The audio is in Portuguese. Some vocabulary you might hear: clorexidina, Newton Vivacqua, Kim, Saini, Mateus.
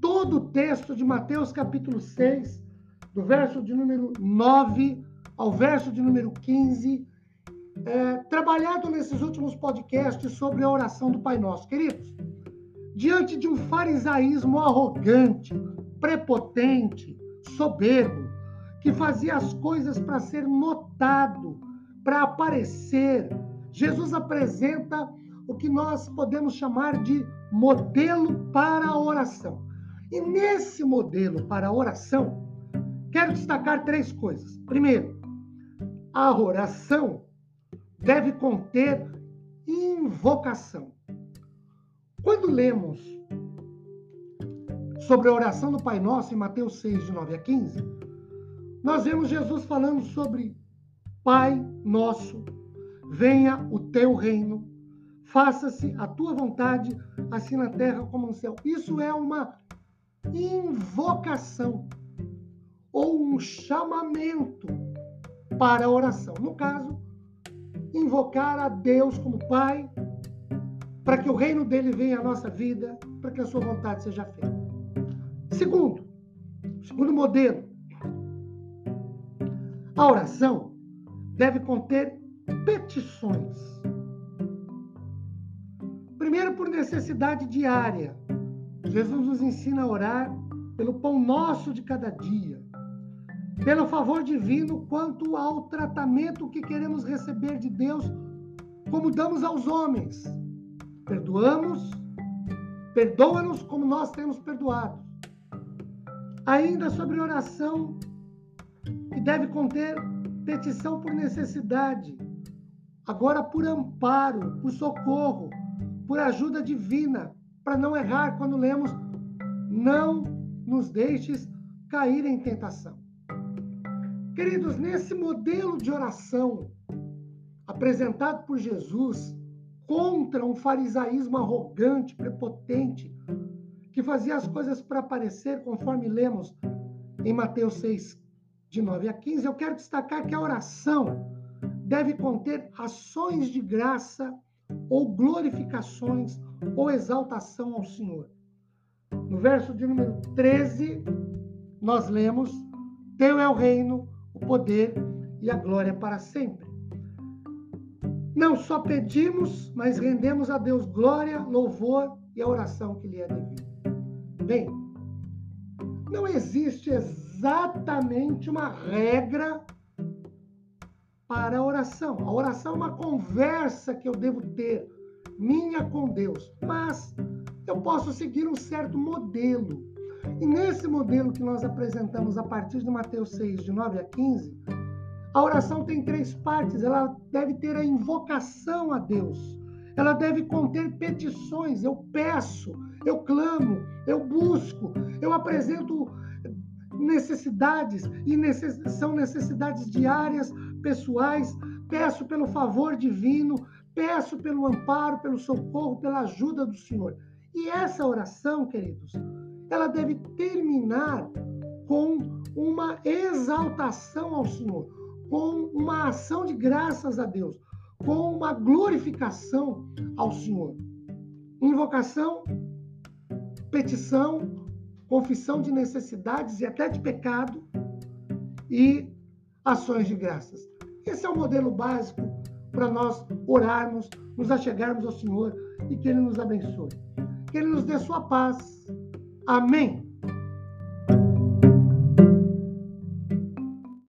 todo o texto de Mateus capítulo 6, do verso de número 9 ao verso de número 15, trabalhado nesses últimos podcasts sobre a oração do Pai Nosso. Queridos, diante de um farisaísmo arrogante, prepotente, soberbo, que fazia as coisas para ser notado, para aparecer, Jesus apresenta o que nós podemos chamar de modelo para a oração. E nesse modelo para a oração, quero destacar três coisas. Primeiro, a oração deve conter invocação. Quando lemos sobre a oração do Pai Nosso em Mateus 6, de 9 a 15, nós vemos Jesus falando sobre Pai Nosso, venha o teu reino, faça-se a tua vontade, assim na terra como no céu. Isso é uma invocação ou um chamamento para a oração. No caso, invocar a Deus como Pai para que o reino dele venha à nossa vida, para que a sua vontade seja feita. Segundo modelo, a oração deve conter petições. Primeiro, por necessidade diária. Jesus nos ensina a orar pelo pão nosso de cada dia, pelo favor divino quanto ao tratamento que queremos receber de Deus, como damos aos homens. Perdoa-nos como nós temos perdoado. Ainda sobre oração, que deve conter petição por necessidade, agora por amparo, por socorro, por ajuda divina, para não errar quando lemos, não nos deixes cair em tentação. Queridos, nesse modelo de oração apresentado por Jesus contra um farisaísmo arrogante, prepotente, que fazia as coisas para aparecer, conforme lemos em Mateus 6, de 9 a 15, eu quero destacar que a oração deve conter ações de graça ou glorificações ou exaltação ao Senhor. No verso de número 13, nós lemos, teu é o reino, o poder e a glória para sempre. Não só pedimos, mas rendemos a Deus glória, louvor e a oração que lhe é devida. Bem, não existe exatamente uma regra para a oração. A oração é uma conversa que eu devo ter, minha com Deus, mas eu posso seguir um certo modelo. E nesse modelo que nós apresentamos a partir de Mateus 6, de 9 a 15, a oração tem três partes. Ela deve ter a invocação a Deus. Ela deve conter petições. Eu peço, eu clamo, eu busco, eu apresento necessidades, e são necessidades diárias, pessoais, peço pelo favor divino, peço pelo amparo, pelo socorro, pela ajuda do Senhor. E essa oração, queridos, ela deve terminar com uma exaltação ao Senhor, com uma ação de graças a Deus, com uma glorificação ao Senhor. Invocação, petição, confissão de necessidades e até de pecado e ações de graças. Esse é o modelo básico para nós orarmos, nos achegarmos ao Senhor e que Ele nos abençoe. Que Ele nos dê sua paz. Amém.